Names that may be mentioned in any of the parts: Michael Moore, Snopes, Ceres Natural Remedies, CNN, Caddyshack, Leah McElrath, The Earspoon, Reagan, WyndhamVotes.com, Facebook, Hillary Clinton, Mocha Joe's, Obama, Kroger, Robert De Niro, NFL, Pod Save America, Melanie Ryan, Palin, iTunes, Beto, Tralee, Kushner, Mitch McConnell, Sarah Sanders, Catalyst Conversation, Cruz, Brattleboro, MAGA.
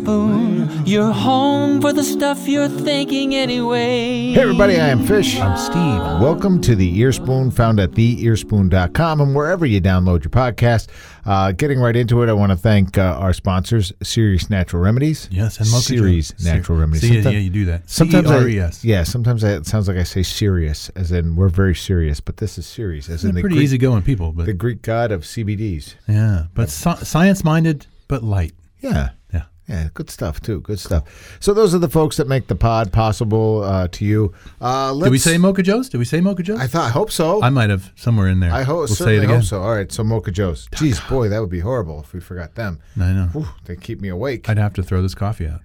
Earspoon. You're home for the stuff you're thinking anyway. Hey everybody, I am Fish. I'm Steve. Welcome to The Earspoon, found at theearspoon.com and wherever you download your podcast. Getting right into it, I want to thank our sponsors, Ceres Natural Remedies. Yes, and Mocha Joe's. Ceres Natural Remedies. Yeah, you do that. C-E-R-E-S. Sometimes it sounds like I say serious, as in we're very serious, but this is Ceres, as in the pretty easygoing people. But the Greek god of CBDs. Yeah, but science-minded, but light. Yeah. Yeah, good stuff, too. Good stuff. So those are the folks that make the pod possible to you. Did we say Mocha Joe's? I hope so. I might have somewhere in there. I hope so. All right, so Mocha Joe's. Geez, boy, that would be horrible if we forgot them. I know. Whew, they keep me awake. I'd have to throw this coffee out.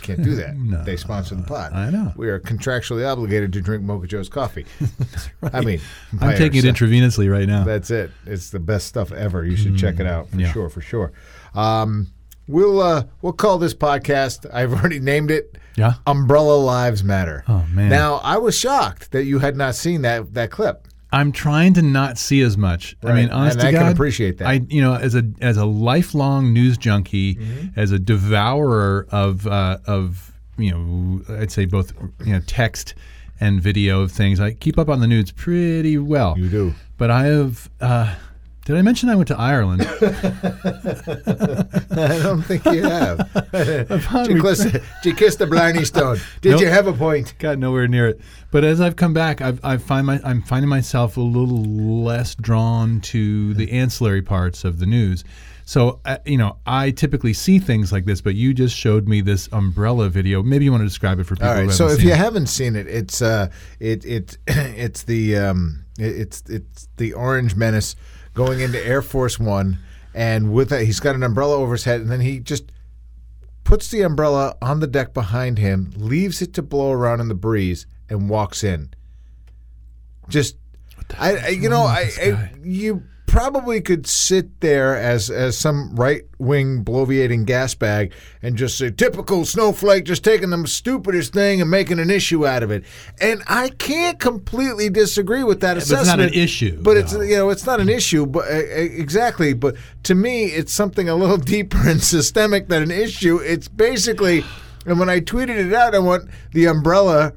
Can't do that. No, they sponsor the pod. I know. We are contractually obligated to drink Mocha Joe's coffee. Right. I mean, I'm taking it intravenously right now. That's it. It's the best stuff ever. You should check it out for sure. We'll call this podcast, I've already named it, Umbrella Lives Matter. Oh, man. Now, I was shocked that you had not seen that clip. I'm trying to not see as much. Right. I mean, honestly, I can appreciate that. As a lifelong news junkie, as a devourer of I'd say both text and video of things, I keep up on the news pretty well. You do. But I have... Did I mention I went to Ireland? I don't think you have. Did you kiss the Blarney Stone? Did you have a point? Got nowhere near it. But as I've come back, I'm finding myself a little less drawn to the ancillary parts of the news. So, I typically see things like this, but you just showed me this umbrella video. Maybe you want to describe it for people. All right. If you haven't seen it, it's the Orange Menace going into Air Force One, and with that, he's got an umbrella over his head, and then he just puts the umbrella on the deck behind him, leaves it to blow around in the breeze, and walks in. You probably could sit there as some right-wing bloviating gasbag and just say, typical snowflake, just taking the stupidest thing and making an issue out of it. And I can't completely disagree with that assessment. But it's not an issue. But it's not an issue. But exactly. But to me, it's something a little deeper and systemic than an issue. It's basically, and when I tweeted it out, I went, the umbrella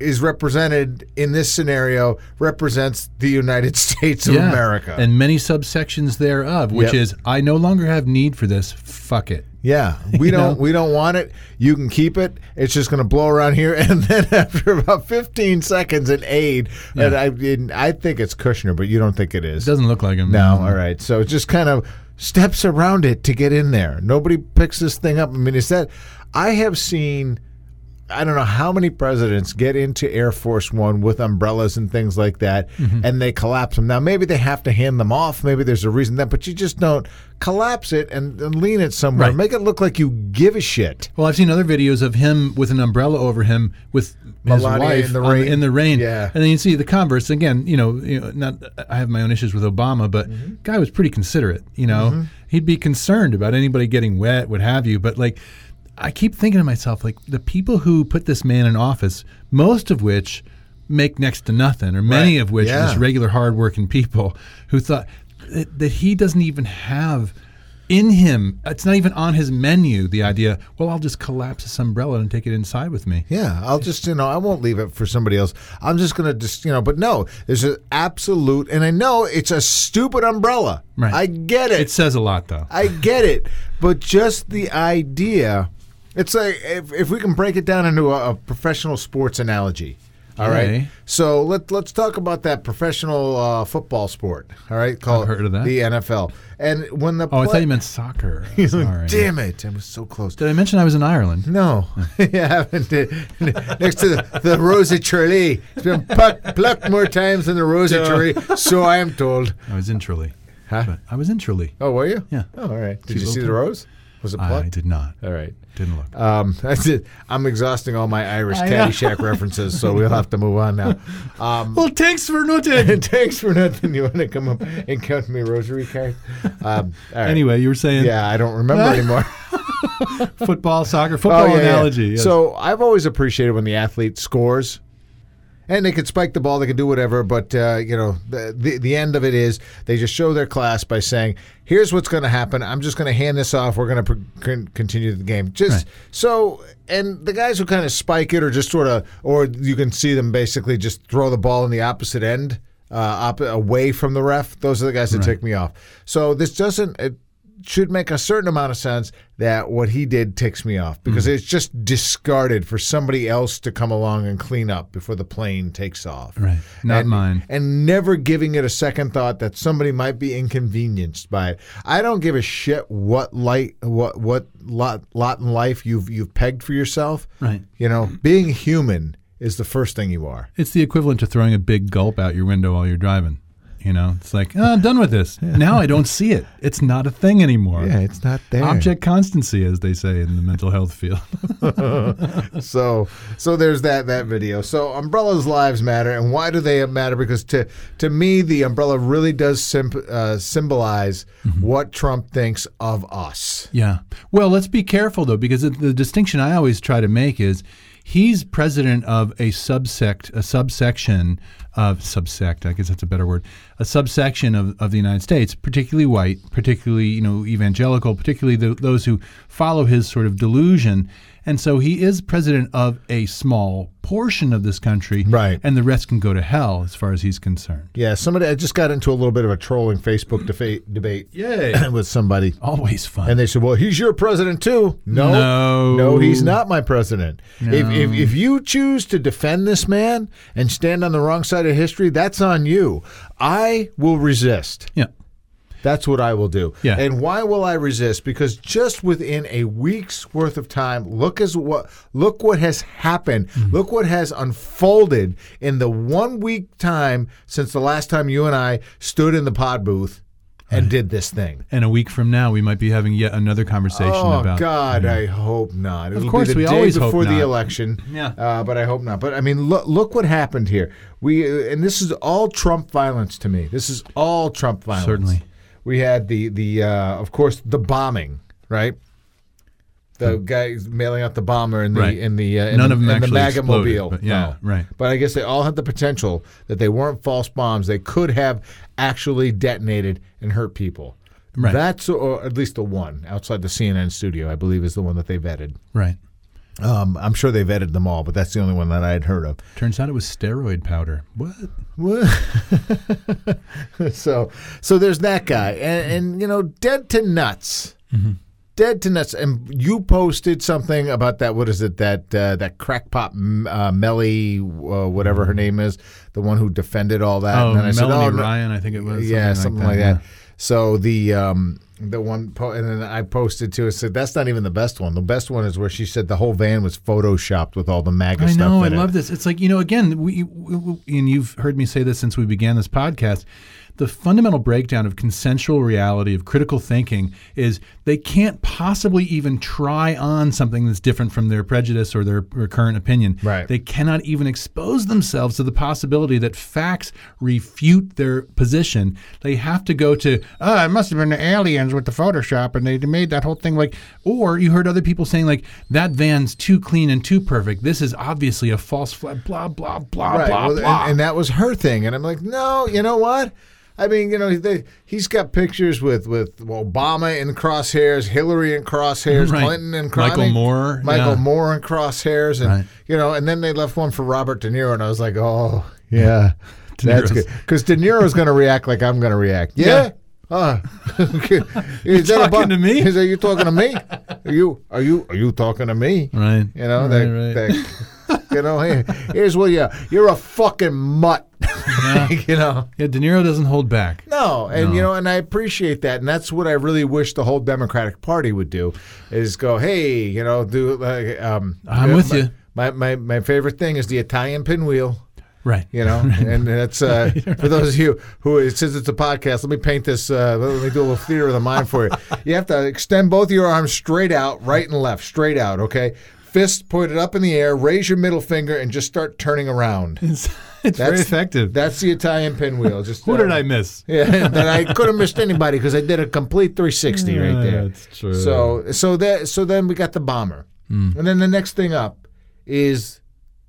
is represented in this scenario, represents the United States of America. And many subsections thereof, which is, I no longer have need for this. Fuck it. Yeah, we don't want it. You can keep it. It's just going to blow around here. And then after about 15 seconds, an aide. Yeah. And I think it's Kushner, but you don't think it is. It doesn't look like him. No, all right. So just kind of steps around it to get in there. Nobody picks this thing up. I mean, I have seen... I don't know how many presidents get into Air Force One with umbrellas and things like that, and they collapse them. Now, maybe they have to hand them off. Maybe there's a reason that, but you just don't collapse it and lean it somewhere. Right. Make it look like you give a shit. Well, I've seen other videos of him with an umbrella over him with his wife in the rain. Yeah. And then you see the converse. Again, I have my own issues with Obama, but guy was pretty considerate. He'd be concerned about anybody getting wet, what have you, but like... I keep thinking to myself, like, the people who put this man in office, most of which make next to nothing, or many of which are just regular hardworking people who thought that he doesn't even have in him, it's not even on his menu, the idea, well, I'll just collapse this umbrella and take it inside with me. Yeah, I'll just, I won't leave it for somebody else. I'm just going to just, but no, there's an absolute, and I know it's a stupid umbrella. Right. I get it. It says a lot, though. I get it. But just the idea... It's like if we can break it down into a professional sports analogy, all right? So let's talk about that professional football sport, all right? I've heard of that. The NFL. And when the I thought you meant soccer. He's like, damn it, I was so close. Did I mention I was in Ireland? No, you haven't. Next to the Rosa Tralee. It's been plucked more times than the Rosa Tralee, so I am told. I was in Tralee. Huh? I was in Tralee. Oh, were you? Yeah. Oh, all right. Did you see the rose? Was it plucked? I did not. All right. Didn't look. I'm exhausting all my Irish Caddyshack references, so we'll have to move on now. Well, thanks for nothing. Thanks for nothing. You want to come up and count me rosary cards? All right. Anyway, you were saying... Yeah, I don't remember anymore. Football analogy. Yeah. Yes. So I've always appreciated when the athlete scores And they can spike the ball, they can do whatever, but you know, the end of it is they just show their class by saying, here's what's going to happen. I'm just going to hand this off. We're going to continue the game. Just right. So, and the guys who kind of spike it or just sort of, or you can see them basically just throw the ball in the opposite end, away from the ref. Those are the guys that tick me off. So this doesn't, it should make a certain amount of sense that what he did ticks me off because it's just discarded for somebody else to come along and clean up before the plane takes off. Right. Not mine. And never giving it a second thought that somebody might be inconvenienced by it. I don't give a shit what lot in life you've pegged for yourself. Right. You know, being human is the first thing you are. It's the equivalent to throwing a big gulp out your window while you're driving. You know, it's like, oh, I'm done with this. Yeah. Now I don't see it. It's not a thing anymore. Yeah, it's not there. Object constancy, as they say in the mental health field. So there's that video. So umbrellas' lives matter. And why do they matter? Because to me, the umbrella really does symbolize what Trump thinks of us. Yeah. Well, let's be careful, though, because the distinction I always try to make is, he's president of a subsection of the United States, particularly white, particularly, you know, evangelical, particularly those who follow his sort of delusion. And so he is president of a small portion of this country, right? And the rest can go to hell as far as he's concerned. Yeah, I just got into a little bit of a trolling Facebook debate with somebody. Always fun. And they said, well, he's your president too. No, he's not my president. No. If you choose to defend this man and stand on the wrong side of history, that's on you. I will resist. Yeah. That's what I will do. Yeah. And why will I resist? Because just within a week's worth of time, look what has happened. Mm-hmm. Look what has unfolded in the 1 week time since the last time you and I stood in the pod booth and did this thing. And a week from now, we might be having yet another conversation about... Oh, God, I hope not. Of course, we always hope not. It'll be the day before the election, but I hope not. But, I mean, look what happened here. And this is all Trump violence to me. This is all Trump violence. Certainly. We had of course, the bombing, right? The guy mailing out the bomber in the MAGA mobile. But I guess they all had the potential that they weren't false bombs. They could have actually detonated and hurt people. Right. That's, or at least the one outside the CNN studio, I believe, is the one that they vetted. Right. I'm sure they vetted them all, but that's the only one that I had heard of. Turns out it was steroid powder. What? So there's that guy. And you know, dead to nuts. Mm-hmm. Dead to nuts. And you posted something about that, what is it, that crackpot Melly, whatever her name is, the one who defended all that. Oh, and I Melanie Ryan, I think it was. Yeah, something like that. Yeah. So the one, and then I posted to it, said that's not even the best one. The best one is where she said the whole van was photoshopped with all the MAGA stuff. I know, I love this. It's like, you know, again, we, and you've heard me say this since we began this podcast, the fundamental breakdown of consensual reality, of critical thinking, is they can't possibly even try on something that's different from their prejudice or their current opinion. Right. They cannot even expose themselves to the possibility that facts refute their position. They have to go to, it must have been the aliens with the Photoshop, and they made that whole thing like, or you heard other people saying like, that van's too clean and too perfect. This is obviously a false flag, blah, blah, blah, right. Blah, well, blah. And that was her thing. And I'm like, no, you know what? I mean, you know, he's got pictures with Obama in crosshairs, Hillary in crosshairs, right. Clinton in crosshairs. Michael Moore in crosshairs. And, you know, and then they left one for Robert De Niro, and I was like, oh, yeah, that's good. Because De Niro's going to react like I'm going to react. Yeah. Is that talking to me? Is that you talking to me? Are you talking to me? Right. You know, you know, here's what you're a fucking mutt. Yeah. You know, De Niro doesn't hold back. No. You know, and I appreciate that, and that's what I really wish the whole Democratic Party would do, is go, hey, you know, do like I'm with you. My favorite thing is the Italian pinwheel. Right. You know, and that's for those of you who, since it's a podcast, let me paint this, let me do a little theater of the mind for you. You have to extend both your arms straight out, right and left, straight out, okay? Fist pointed up in the air, raise your middle finger, and just start turning around. It's very effective. That's the Italian pinwheel. Just who did I miss? Yeah, that I could have missed anybody because I did a complete 360 right there. That's true. So then we got the bomber, and then the next thing up is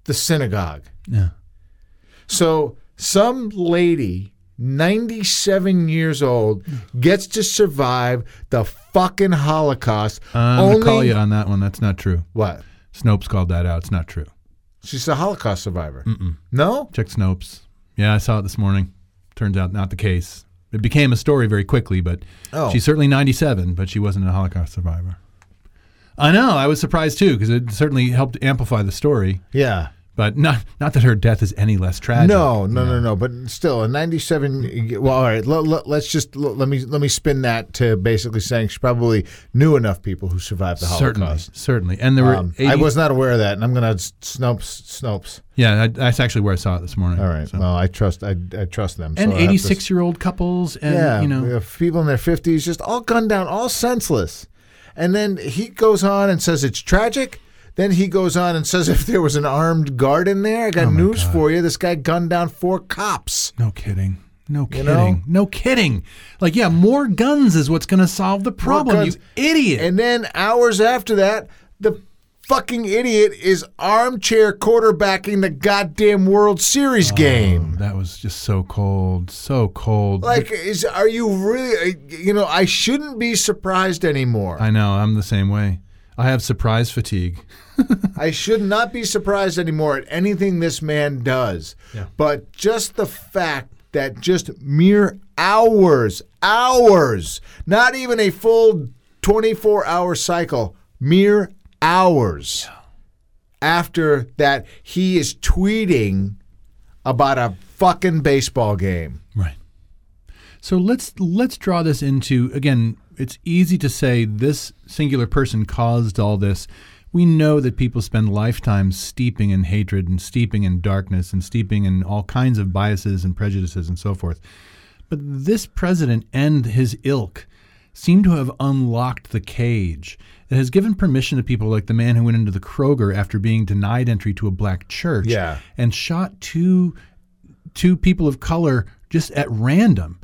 the synagogue. Yeah. So some lady, 97 years old, gets to survive the fucking Holocaust. I'm going to call you on that one. That's not true. What? Snopes called that out. It's not true. She's a Holocaust survivor. Mm-mm. No? Check Snopes. Yeah, I saw it this morning. Turns out not the case. It became a story very quickly, but she's certainly 97, but she wasn't a Holocaust survivor. I know. I was surprised, too, because it certainly helped amplify the story. Yeah. But not that her death is any less tragic. No. But still, a 97. Well, all right. Let me spin that to basically saying she probably knew enough people who survived the Holocaust. Certainly. And there were. I was not aware of that, and I'm going to Snopes. Yeah, that's actually where I saw it this morning. All right. So. Well, I trust them. And 86-year-old couples, and people in their 50s, just all gunned down, all senseless. And then he goes on and says it's tragic. Then he goes on and says, if there was an armed guard in there, I got news for you. This guy gunned down 4 cops. No kidding. No kidding. Like, yeah, more guns is what's going to solve the problem, you idiot. And then hours after that, the fucking idiot is armchair quarterbacking the goddamn World Series game. That was just so cold. Like, are you really, I shouldn't be surprised anymore. I know. I'm the same way. I have surprise fatigue. I should not be surprised anymore at anything this man does. Yeah. But just the fact that just mere hours, not even a full 24-hour cycle, mere hours after that, he is tweeting about a fucking baseball game. Right. So let's draw this into, again, it's easy to say this singular person caused all this. We know that people spend lifetimes steeping in hatred and steeping in darkness and steeping in all kinds of biases and prejudices and so forth. But this president and his ilk seem to have unlocked the cage that has given permission to people like the man who went into the Kroger after being denied entry to a black church and shot two people of color just at random.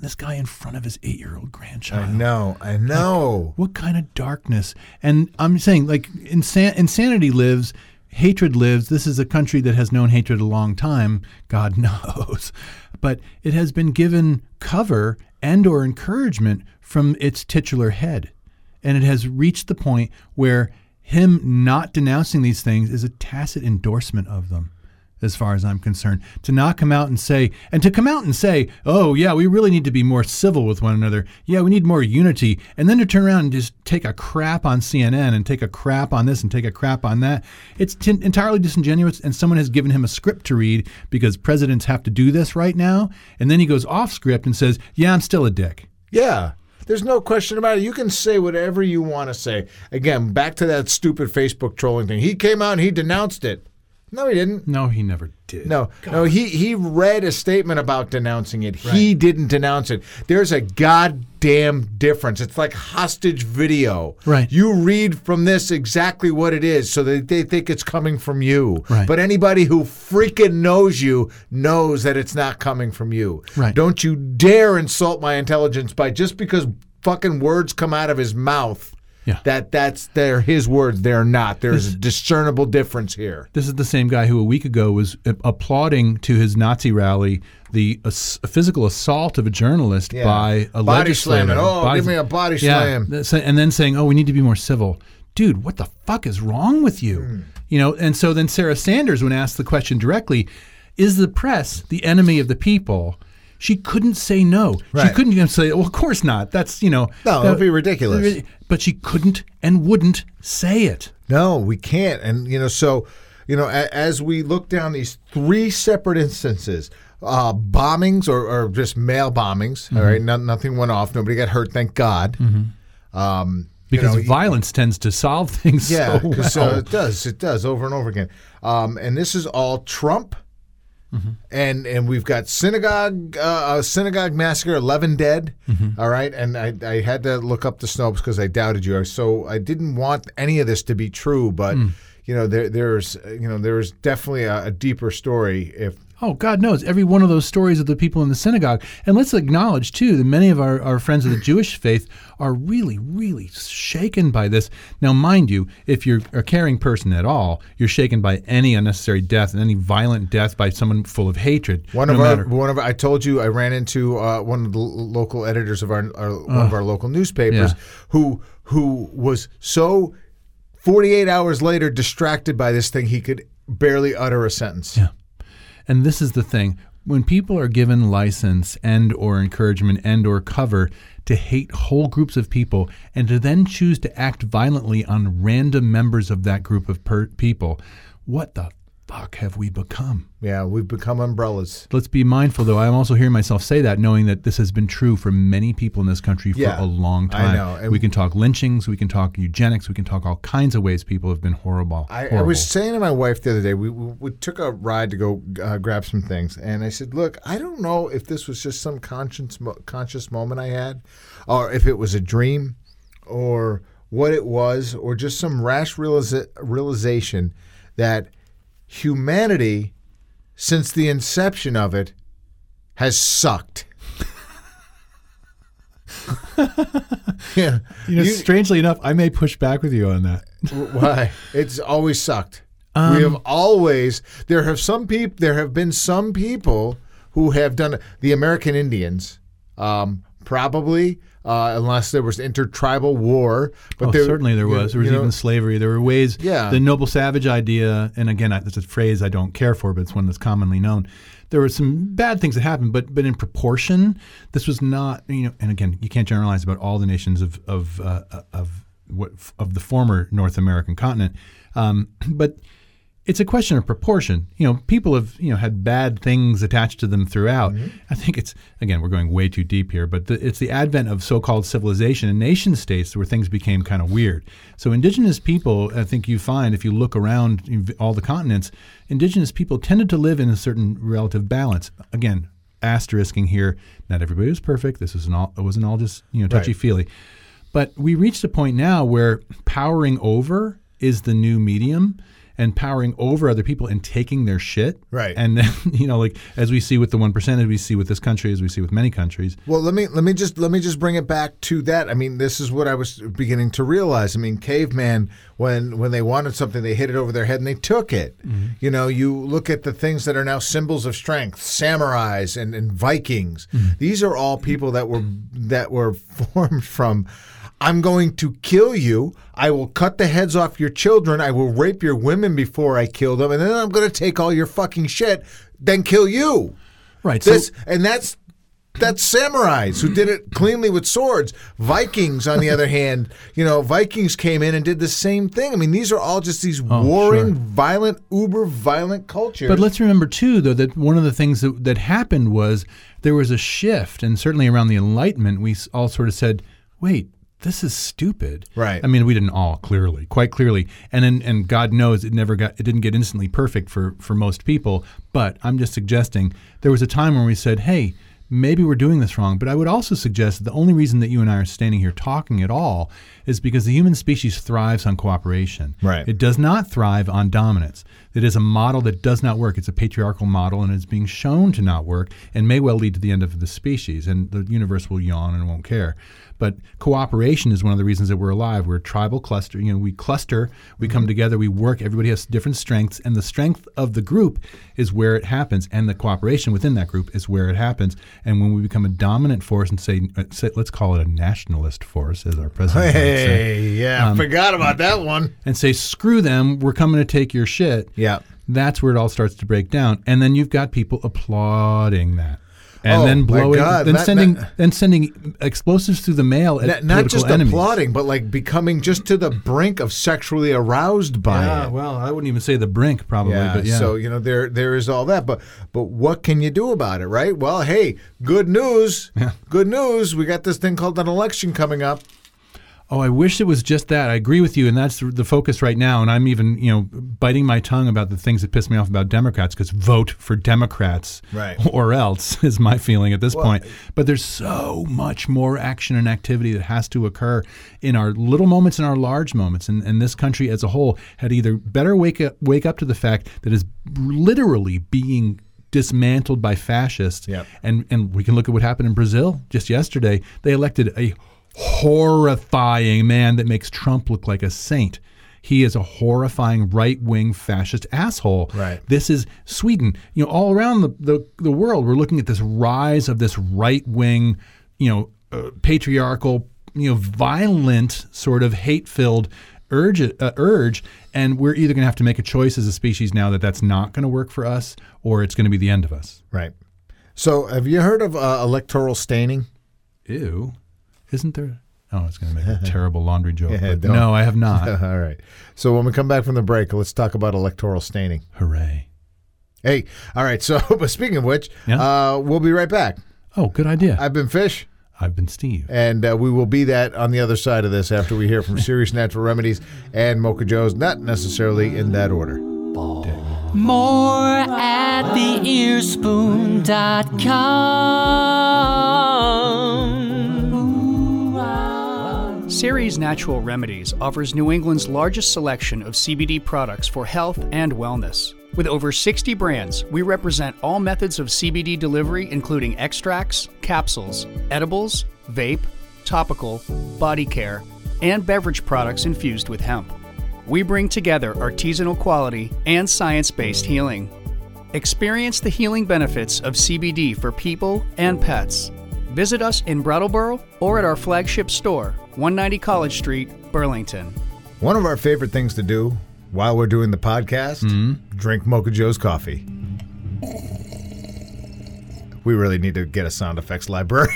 This guy in front of his 8-year-old grandchild. I know. Like, what kind of darkness? And I'm saying, like, insanity lives, hatred lives. This is a country that has known hatred a long time, God knows. But it has been given cover and or encouragement from its titular head. And it has reached the point where him not denouncing these things is a tacit endorsement of them. As far as I'm concerned, to come out and say, oh, yeah, we really need to be more civil with one another. Yeah, we need more unity. And then to turn around and just take a crap on CNN and take a crap on this and take a crap on that. It's entirely disingenuous. And someone has given him a script to read because presidents have to do this right now. And then he goes off script and says, yeah, I'm still a dick. Yeah. There's no question about it. You can say whatever you want to say. Again, back to that stupid Facebook trolling thing. He came out and he denounced it. No, he didn't. No, he never did. No, he read a statement about denouncing it. Right. He didn't denounce it. There's a goddamn difference. It's like hostage video. Right. You read from this exactly what it is so that they think it's coming from you. Right. But anybody who freaking knows you knows that it's not coming from you. Right. Don't you dare insult my intelligence by just because fucking words come out of his mouth. Yeah. They're his words. They're not. There's a discernible difference here. This is the same guy who a week ago was applauding to his Nazi rally the physical assault of a journalist by a body legislator. Body slamming. Give me a body slam. And then saying, oh, we need to be more civil. Dude, what the fuck is wrong with you? Mm. And so then Sarah Sanders, when asked the question directly, is the press the enemy of the people? She couldn't say no. Right. She couldn't say, well, of course not. That's, No, that would be ridiculous. But she couldn't and wouldn't say it. No, we can't. And, as we look down these 3 separate instances, bombings or just mail bombings, mm-hmm. all right, nothing went off. Nobody got hurt, thank God. Mm-hmm. Because violence tends to solve things so well. It does over and over again. And this is all Trump. Mm-hmm. And we've got synagogue massacre, 11 dead. Mm-hmm. All right, and I had to look up the Snopes because I doubted you. So I didn't want any of this to be true, but you know, there's definitely a deeper story. If oh, God knows. Every one of those stories of the people in the synagogue. And let's acknowledge, too, that many of our friends of the Jewish faith are really, really shaken by this. Now, mind you, if you're a caring person at all, you're shaken by any unnecessary death and any violent death by someone full of hatred. I told you I ran into one of the local editors of one of our local newspapers who was so 48 hours later distracted by this thing he could barely utter a sentence. Yeah. And this is the thing. When people are given license and or encouragement and or cover to hate whole groups of people and to then choose to act violently on random members of that group of people, what the fuck have we become? Yeah, we've become umbrellas. Let's be mindful, though. I'm also hearing myself say that, knowing that this has been true for many people in this country for a long time. I know. And we can talk lynchings. We can talk eugenics. We can talk all kinds of ways people have been horrible. I was saying to my wife the other day, we took a ride to go grab some things, and I said, look, I don't know if this was just some conscious moment I had, or if it was a dream, or what it was, or just some rash realization that humanity, since the inception of it, has sucked. Yeah. Strangely enough, I may push back with you on that. Why? It's always sucked. There have been some people who have done the American Indians, probably. Unless there was intertribal war. But certainly there was. There was even slavery. There were ways. Yeah. The noble savage idea, and again, that's a phrase I don't care for, but it's one that's commonly known. There were some bad things that happened, but in proportion, this was not, and again, you can't generalize about all the nations of the former North American continent. But it's a question of proportion. People have had bad things attached to them throughout. Mm-hmm. I think it's, again, we're going way too deep here, but it's the advent of so-called civilization and nation states where things became kind of weird. So indigenous people, I think you find, if you look around all the continents, indigenous people tended to live in a certain relative balance. Again, asterisking here, not everybody was perfect. It wasn't all just touchy-feely. Right. But we reached a point now where powering over is the new medium, and powering over other people and taking their shit. Right. And then, as we see with the 1%, as we see with this country, as we see with many countries. Well, let me just bring it back to that. I mean, this is what I was beginning to realize. I mean, caveman, when they wanted something, they hit it over their head and they took it. Mm-hmm. You look at the things that are now symbols of strength, samurais and Vikings. Mm-hmm. These are all people that were formed from, I'm going to kill you. I will cut the heads off your children. I will rape your women before I kill them. And then I'm going to take all your fucking shit, then kill you. Right. That's samurais who did it cleanly with swords. Vikings, on the other hand, Vikings came in and did the same thing. I mean, these are all just these warring, violent, uber-violent cultures. But let's remember, too, though, that one of the things that happened was there was a shift. And certainly around the Enlightenment, we all sort of said, wait, this is stupid. Right. I mean, we didn't all quite clearly. And God knows it didn't get instantly perfect for most people. But I'm just suggesting there was a time when we said, hey, maybe we're doing this wrong. But I would also suggest that the only reason that you and I are standing here talking at all is because the human species thrives on cooperation. Right. It does not thrive on dominance. It is a model that does not work. It's a patriarchal model, and it's being shown to not work and may well lead to the end of the species. And the universe will yawn and won't care. But cooperation is one of the reasons that we're alive. We're a tribal cluster. We cluster, we come together, we work. Everybody has different strengths, and the strength of the group is where it happens, and the cooperation within that group is where it happens. And when we become a dominant force and say let's call it a nationalist force, as our president would say. Yeah, I forgot about that one. And say, screw them, we're coming to take your shit. Yeah. That's where it all starts to break down. And then you've got people applauding that. And then blowing, sending explosives through the mail at not just enemies. Applauding, but like becoming just to the brink of sexually aroused by it. Well, I wouldn't even say the brink, probably. Yeah, but yeah. So there is all that, but what can you do about it, right? Well, hey, good news, we got this thing called an election coming up. oh, I wish it was just that. I agree with you, and that's the focus right now. And I'm even, biting my tongue about the things that piss me off about Democrats, because vote for Democrats, right, or else is my feeling at this point. But there's so much more action and activity that has to occur in our little moments and our large moments. And this country as a whole had either better wake up to the fact that is literally being dismantled by fascists. Yep. And we can look at what happened in Brazil just yesterday. They elected a horrifying man that makes Trump look like a saint. He is a horrifying right-wing fascist asshole. Right. This is Sweden. All around the world, we're looking at this rise of this right-wing, patriarchal, violent sort of hate-filled urge, and we're either going to have to make a choice as a species now that that's not going to work for us, or it's going to be the end of us. Right. So, have you heard of electoral staining? Ew. Isn't there? Oh, it's going to make a terrible laundry joke. No, I have not. All right. So when we come back from the break, let's talk about electoral staining. Hooray. Hey, all right. So speaking of which, we'll be right back. Oh, good idea. I've been Fish. I've been Steve. And we will be that on the other side of this after we hear from Ceres Natural Remedies and Mocha Joe's, not necessarily in that order. More at theearspoon.com. Ceres Natural Remedies offers New England's largest selection of CBD products for health and wellness. With over 60 brands, we represent all methods of CBD delivery, including extracts, capsules, edibles, vape, topical, body care, and beverage products infused with hemp. We bring together artisanal quality and science-based healing. Experience the healing benefits of CBD for people and pets. Visit us in Brattleboro or at our flagship store, 190 College Street, Burlington. One of our favorite things to do while we're doing the podcast, drink Mocha Joe's coffee. We really need to get a sound effects library.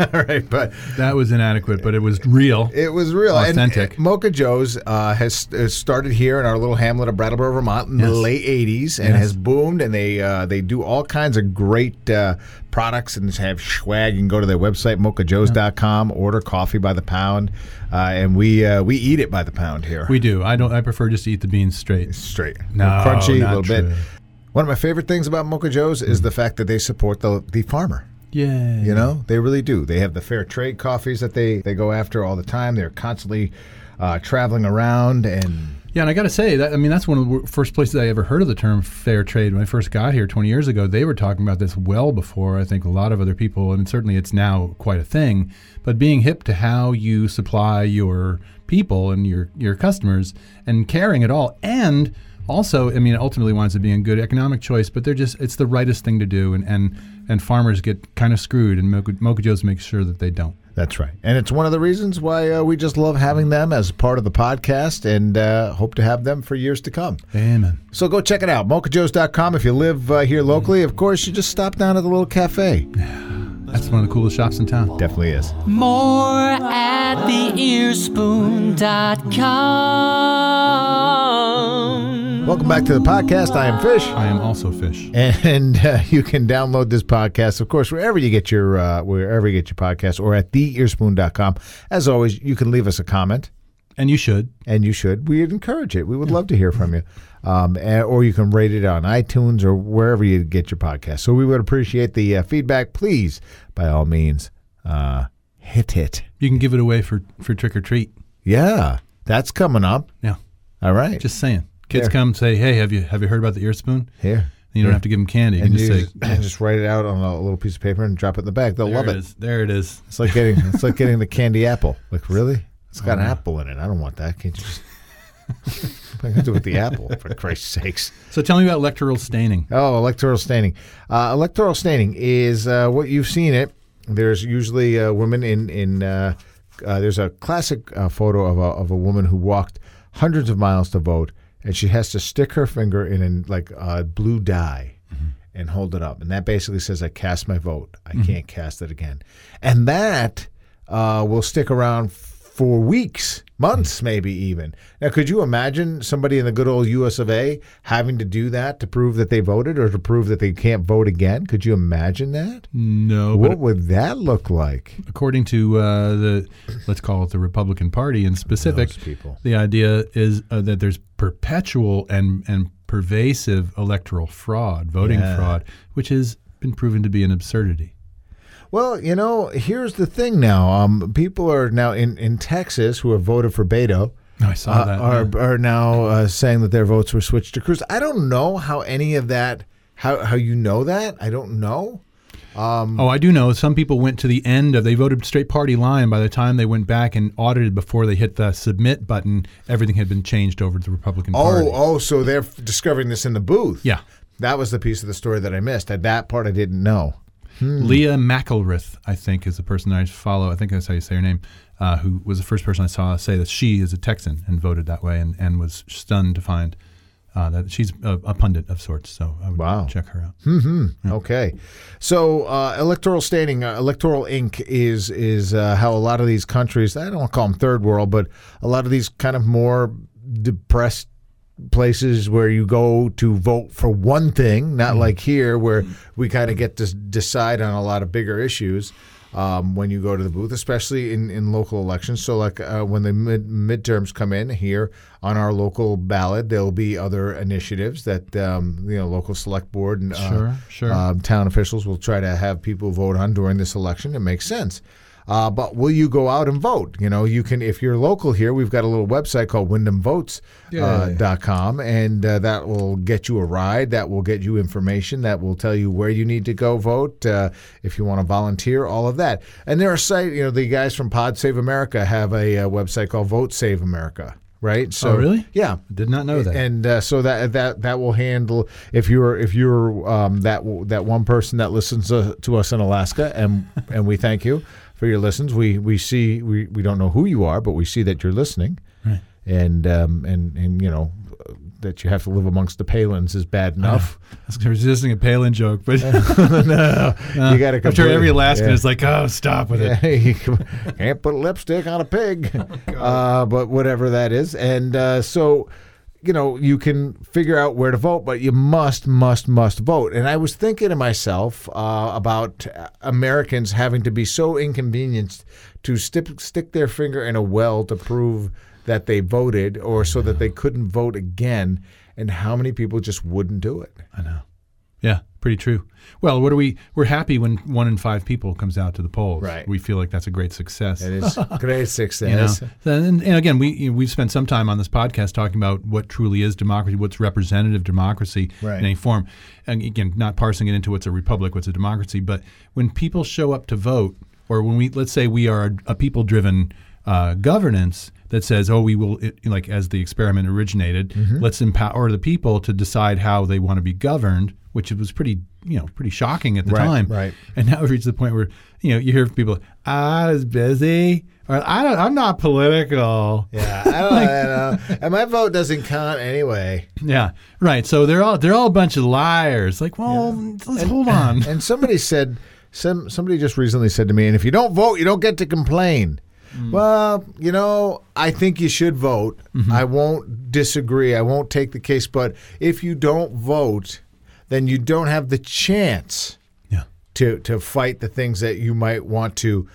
All right, but that was inadequate, but it was real. It was real. Authentic. And Mocha Joe's has started here in our little hamlet of Brattleboro, Vermont in the late 80s and has boomed, and they do all kinds of great products and have swag. You can go to their website, mochajoes.com, order coffee by the pound, and we eat it by the pound here. We do. I prefer just to eat the beans straight. Straight. No, a little crunchy, a little bit. One of my favorite things about Mocha Joe's is the fact that they support the farmer. Yeah. They really do. They have the fair trade coffees that they go after all the time. They're constantly traveling around and... Yeah, and I got to say, that's one of the first places I ever heard of the term fair trade. When I first got here 20 years ago, they were talking about this well before, I think, a lot of other people, and certainly it's now quite a thing, but being hip to how you supply your people and your customers and caring at all, and also, it ultimately winds up being a good economic choice, but it's the rightest thing to do, and farmers get kind of screwed, and Mocha Joe's makes sure that they don't. That's right. And it's one of the reasons why we just love having them as part of the podcast and hope to have them for years to come. Amen. So go check it out, mochajoes.com. If you live here locally, of course, you just stop down at the little cafe. That's one of the coolest shops in town. Definitely is. More at theearspoon.com. Welcome back to the podcast. I am Fish. I am also Fish. And you can download this podcast, of course, wherever you get your podcast, or at theearspoon.com. As always, you can leave us a comment. And you should. We'd encourage it. We would love to hear from you. Or you can rate it on iTunes or wherever you get your podcast. So we would appreciate the feedback. Please, by all means, hit it. You can give it away for trick or treat. Yeah. That's coming up. Yeah. All right. Just saying. Kids come say, hey, have you heard about the Earspoon? Here. You don't have to give them candy. You just write it out on a little piece of paper and drop it in the bag. They'll love it. There it is. It's like getting the candy apple. Like, really? It's got an apple in it. I don't want that. Can't you just... What am I going to do with the apple, for Christ's sakes? So tell me about electoral staining. Oh, electoral staining. Electoral staining is what you've seen it. There's usually women in there's a classic photo of a woman who walked hundreds of miles to vote, and she has to stick her finger in blue dye and hold it up. And that basically says, I cast my vote. I can't cast it again. And that will stick around for weeks, months, maybe even. Now, could you imagine somebody in the good old US of A having to do that to prove that they voted or to prove that they can't vote again? Could you imagine that? No. What would that look like? According to let's call it the Republican Party in specific, the idea is that there's perpetual and pervasive electoral fraud, voting fraud, which has been proven to be an absurdity. Well, you know, here's the thing now. People are now in Texas who have voted for Beto are now saying that their votes were switched to Cruz. I don't know how any of that, how you know that. I don't know. I do know. Some people went to the end they voted straight party line. By the time they went back and audited before they hit the submit button, everything had been changed over to the Republican Party. Oh, so they're discovering this in the booth. Yeah. That was the piece of the story that I missed. That part I didn't know. Leah McElrath, I think, is the person I follow. I think that's how you say her name, who was the first person I saw say that she is a Texan and voted that way and was stunned to find that she's a pundit of sorts. So I would check her out. Mm-hmm. Yeah. Okay. So electoral standing, Electoral Inc. is how a lot of these countries, I don't want to call them third world, but a lot of these kind of more depressed places where you go to vote for one thing, not like here where we kind of get to decide on a lot of bigger issues when you go to the booth, especially in local elections. So like when the midterms come in here on our local ballot, there'll be other initiatives that local select board and town officials will try to have people vote on during this election. It makes sense. But will you go out and vote? You know, you can, if you're local here, we've got a little website called WyndhamVotes.com, and that will get you a ride. That will get you information. That will tell you where you need to go vote, if you want to volunteer, all of that. And there are the guys from Pod Save America have a website called Vote Save America. Right. So, really? Yeah, did not know that. And so that will handle if you're that one person that listens to us in Alaska, and we thank you for your listens. We don't know who you are, but we see that you're listening, right? And you know that you have to live amongst the Palins is bad enough. I was resisting a Palin joke, but no, you got to. I'm sure every Alaskan is like, oh, stop with it. Can't put lipstick on a pig, but whatever that is. And so, you know, you can figure out where to vote, but you must vote. And I was thinking to myself about Americans having to be so inconvenienced to stick their finger in a well to prove that they voted or so that they couldn't vote again, and how many people just wouldn't do it. I know. Yeah, pretty true. Well, we're happy when 1 in 5 people comes out to the polls. Right. We feel like that's a great success. It is great success. You know? And again, we've spent some time on this podcast talking about what truly is democracy, what's representative democracy in any form. And again, not parsing it into what's a republic, what's a democracy, but when people show up to vote, or when let's say we are a people-driven governance that says, we will, like as the experiment originated, let's empower the people to decide how they want to be governed, which was pretty shocking at the time. Right. And now we've reached the point where, you hear from people, I was busy, or I'm not political. Yeah, I don't know. And my vote doesn't count anyway. Yeah, right. So they're all a bunch of liars. Like, hold on. And somebody said, somebody just recently said to me, and if you don't vote, you don't get to complain. Well, I think you should vote. I won't disagree. I won't take the case. But if you don't vote, then you don't have the chance to fight the things that you might want to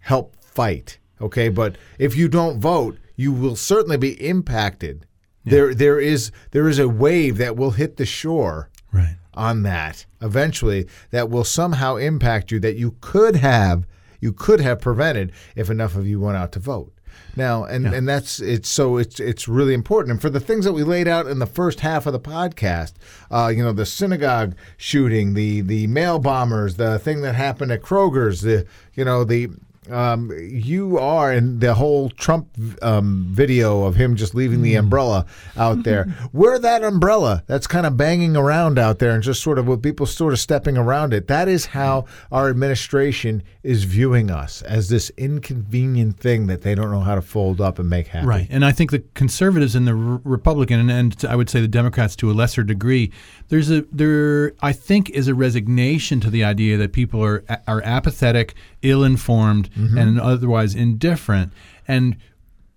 help fight. Okay? But if you don't vote, you will certainly be impacted. Yeah. There is a wave that will hit the shore on that eventually that will somehow impact you that you could have prevented if enough of you went out to vote. Now, and that's it. So it's really important. And for the things that we laid out in the first half of the podcast, the synagogue shooting, the mail bombers, the thing that happened at Kroger's, and the whole Trump video of him just leaving the umbrella out there. Wear that umbrella that's kind of banging around out there and just sort of with people sort of stepping around it. That is how our administration is viewing us, as this inconvenient thing that they don't know how to fold up and make happen. Right. And I think the conservatives and the Republican and I would say the Democrats to a lesser degree, there I think is a resignation to the idea that people are apathetic, ill-informed, mm-hmm. and otherwise indifferent. And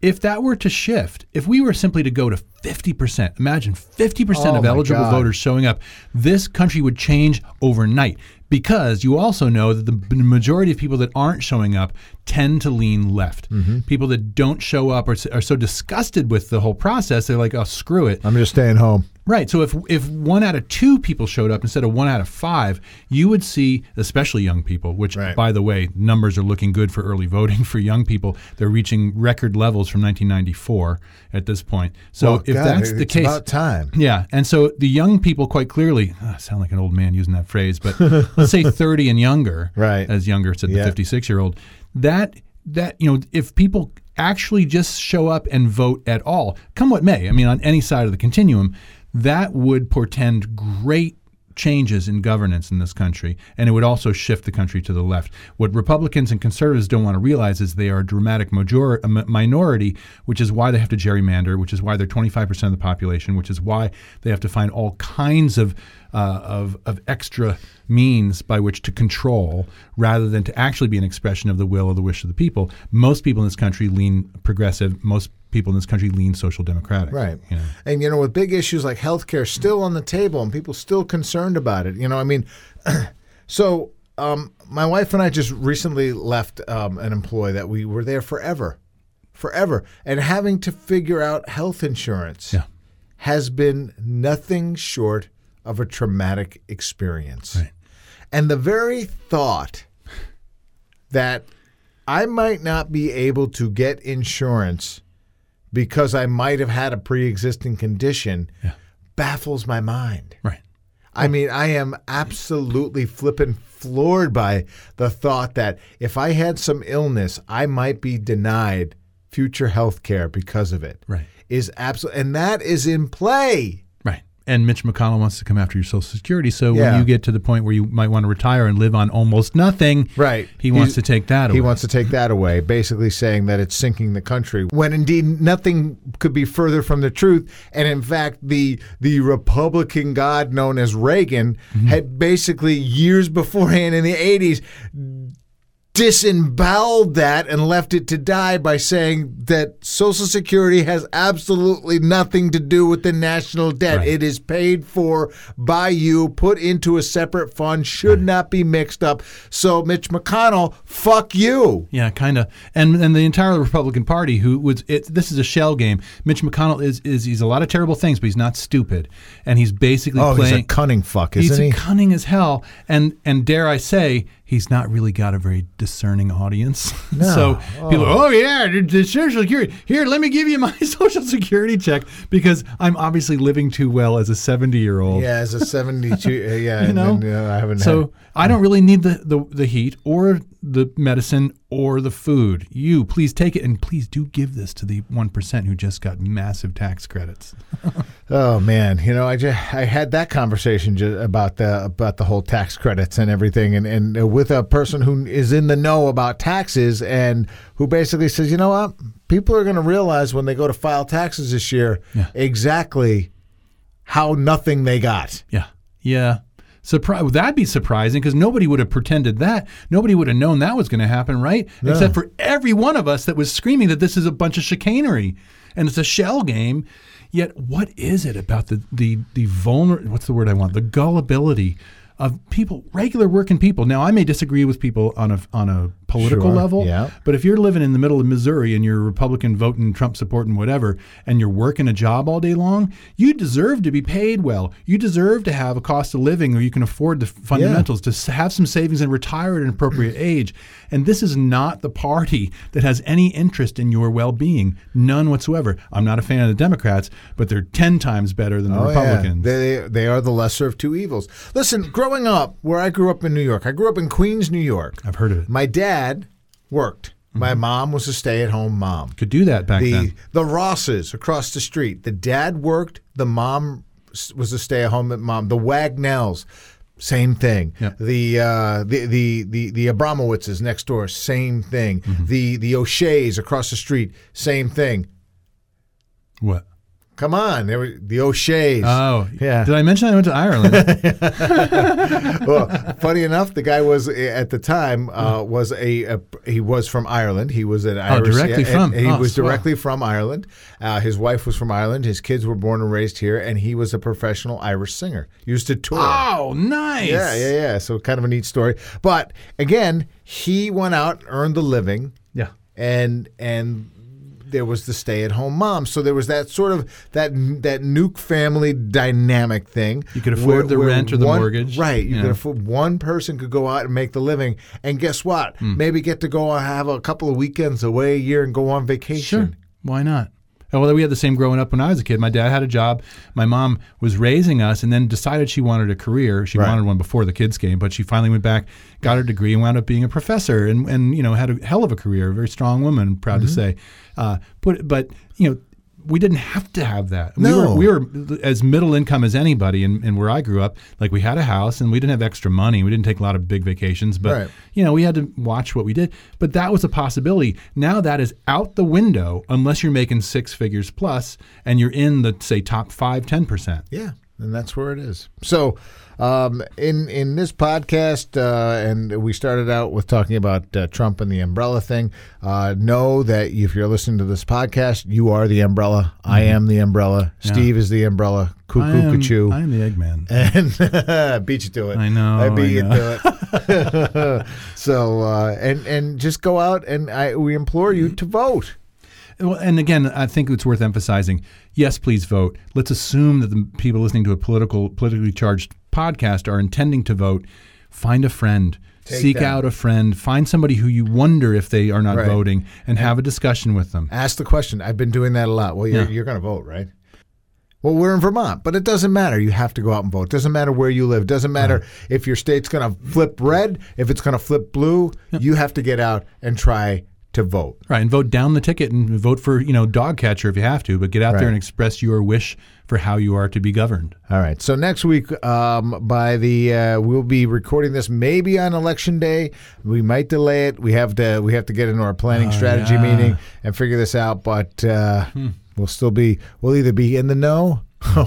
if that were to shift, if we were simply to go to 50%, imagine 50% of eligible voters showing up, this country would change overnight, because you also know that the majority of people that aren't showing up tend to lean left. Mm-hmm. People that don't show up are so disgusted with the whole process, they're like, oh, screw it, I'm just staying home. Right. So if 1 out of 2 people showed up instead of 1 out of 5, you would see, especially young people, which, right. by the way, numbers are looking good for early voting for young people. They're reaching record levels from 1994 at this point. So if that's the case, it's about time. Yeah. And so the young people, quite clearly, I sound like an old man using that phrase, but let's say 30 and younger, right. as Younger said, yeah. the 56-year-old, that you know, if people actually just show up and vote at all, come what may, I mean, on any side of the continuum, that would portend great changes in governance in this country, and it would also shift the country to the left. What Republicans and conservatives don't want to realize is they are a dramatic minority, which is why they have to gerrymander, which is why they're 25% of the population, which is why they have to find all kinds of extra means by which to control rather than to actually be an expression of the will or the wish of the people. Most people in this country lean progressive. Most people in this country lean social democratic. Right. You know? And, you know, with big issues like healthcare still on the table and people still concerned about it, you know, I mean, so my wife and I just recently left an employee that we were there forever. And having to figure out health insurance yeah. has been nothing short of a traumatic experience. Right. And the very thought that I might not be able to get insurance because I might have had a pre-existing condition yeah. baffles my mind. Right. I mean, I am absolutely flippin' floored by the thought that if I had some illness, I might be denied future health care because of it. Right. And that is in play. Right. And Mitch McConnell wants to come after your Social Security. So yeah. when you get to the point where you might want to retire and live on almost nothing, right. he wants to take that away. He wants to take that away, basically saying that it's sinking the country, when indeed nothing could be further from the truth. And in fact, the Republican god known as Reagan mm-hmm. had basically years beforehand in the 80s disemboweled that and left it to die by saying that Social Security has absolutely nothing to do with the national debt. Right. It is paid for by you, put into a separate fund, should right. not be mixed up. So Mitch McConnell, fuck you. Yeah, kind of. And the entire Republican Party, this is a shell game. Mitch McConnell is he's a lot of terrible things, but he's not stupid. And he's basically playing. Oh, he's a cunning fuck, isn't he? He's cunning as hell. And dare I say, he's not really got a very discerning audience. No. So people are, Social Security. Here, let me give you my Social Security check because I'm obviously living too well as a 70-year-old. Yeah, as a 72. Yeah, you know? I haven't. So I don't really need the heat or the medicine or the food. You, please take it, and please do give this to the 1% who just got massive tax credits. Oh, man. You know, I had that conversation about the whole tax credits and everything, and with a person who is in the know about taxes and who basically says, you know what, people are going to realize when they go to file taxes this year yeah. exactly how nothing they got. Yeah. Yeah. That'd be surprising because nobody would have pretended that. Nobody would have known that was going to happen, right? Yeah. Except for every one of us that was screaming that this is a bunch of chicanery and it's a shell game. Yet what is it about the what's the word I want? The gullibility of people, regular working people. Now, I may disagree with people on a political sure, level, yeah. but if you're living in the middle of Missouri and you're Republican voting, Trump supporting, whatever, and you're working a job all day long, you deserve to be paid well. You deserve to have a cost of living, or you can afford the fundamentals yeah. to have some savings and retire at an appropriate age. And this is not the party that has any interest in your well-being, none whatsoever. I'm not a fan of the Democrats, but they're 10 times better than the Republicans. Yeah. They are the lesser of two evils. Listen, growing up, where I grew up in New York, I grew up in Queens, New York. I've heard of it. My dad worked. Mm-hmm. My mom was a stay-at-home mom. Could do that back then. The Rosses across the street. The dad worked. The mom was a stay-at-home mom. The Wagnells, same thing. Yep. The Abramowitzes next door, same thing. Mm-hmm. The O'Sheas across the street, same thing. What? Come on, there were the O'Shea's. Oh, yeah. Did I mention I went to Ireland? Well, funny enough, the guy was at the time was a he was from Ireland. He was an Irish. Oh, directly from. He was directly from Ireland. His wife was from Ireland. His kids were born and raised here, and he was a professional Irish singer. Used to tour. Oh, nice. Yeah, yeah, yeah. So kind of a neat story. But again, he went out, earned the living. Yeah. And there was the stay-at-home mom, so there was that sort of that nuke family dynamic thing. You could afford the rent or the mortgage, right? You could afford one person could go out and make the living, and guess what? Maybe get to go have a couple of weekends away a year and go on vacation. Sure, why not? Well, we had the same growing up when I was a kid. My dad had a job. My mom was raising us and then decided she wanted a career. She wanted one before the kids came, but she finally went back, got her degree, and wound up being a professor and you know, had a hell of a career, a very strong woman, proud to say. But you know, we didn't have to have that. No. We were as middle income as anybody and where I grew up. Like, we had a house and we didn't have extra money. We didn't take a lot of big vacations, but you know, we had to watch what we did. But that was a possibility. Now that is out the window unless you're making six figures plus and you're in the, say, top 5, 10%. Yeah. And that's where it is. So in this podcast, and we started out with talking about Trump and the umbrella thing, know that if you're listening to this podcast, you are the umbrella. Mm-hmm. I am the umbrella. Yeah. Steve is the umbrella. Cuckoo, I am the Eggman. And beat you to it. I know. So, and just go out, and we implore you to vote. Well, and again, I think it's worth emphasizing, yes, please vote. Let's assume that the people listening to a politically charged podcast are intending to vote. Find a friend. Seek out a friend. Find somebody who you wonder if they are not voting and have a discussion with them. Ask the question. I've been doing that a lot. Well, you're going to vote, right? Well, we're in Vermont, but it doesn't matter. You have to go out and vote. It doesn't matter where you live. It doesn't matter if your state's going to flip red, if it's going to flip blue. Yeah. You have to get out and try to vote. Right, and vote down the ticket and vote for, you know, dog catcher if you have to, but get out there and express your wish for how you are to be governed. All right. So next week, we'll be recording this maybe on election day. We might delay it. We have to get into our planning strategy meeting and figure this out, but we'll either be in the know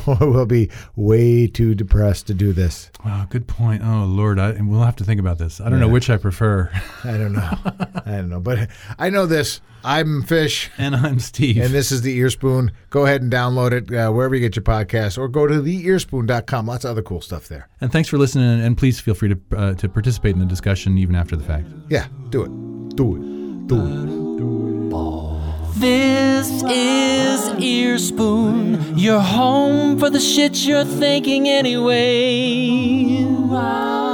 or we'll be way too depressed to do this. Wow, good point. Oh, Lord, we'll have to think about this. I don't know which I prefer. I don't know. But I know this. I'm Fish. And I'm Steve. And this is The Earspoon. Go ahead and download it wherever you get your podcasts, or go to theearspoon.com. Lots of other cool stuff there. And thanks for listening, and please feel free to participate in the discussion even after the fact. Yeah, do it. Do it. Do it. Do it. This is Earspoon, your home for the shit you're thinking anyway.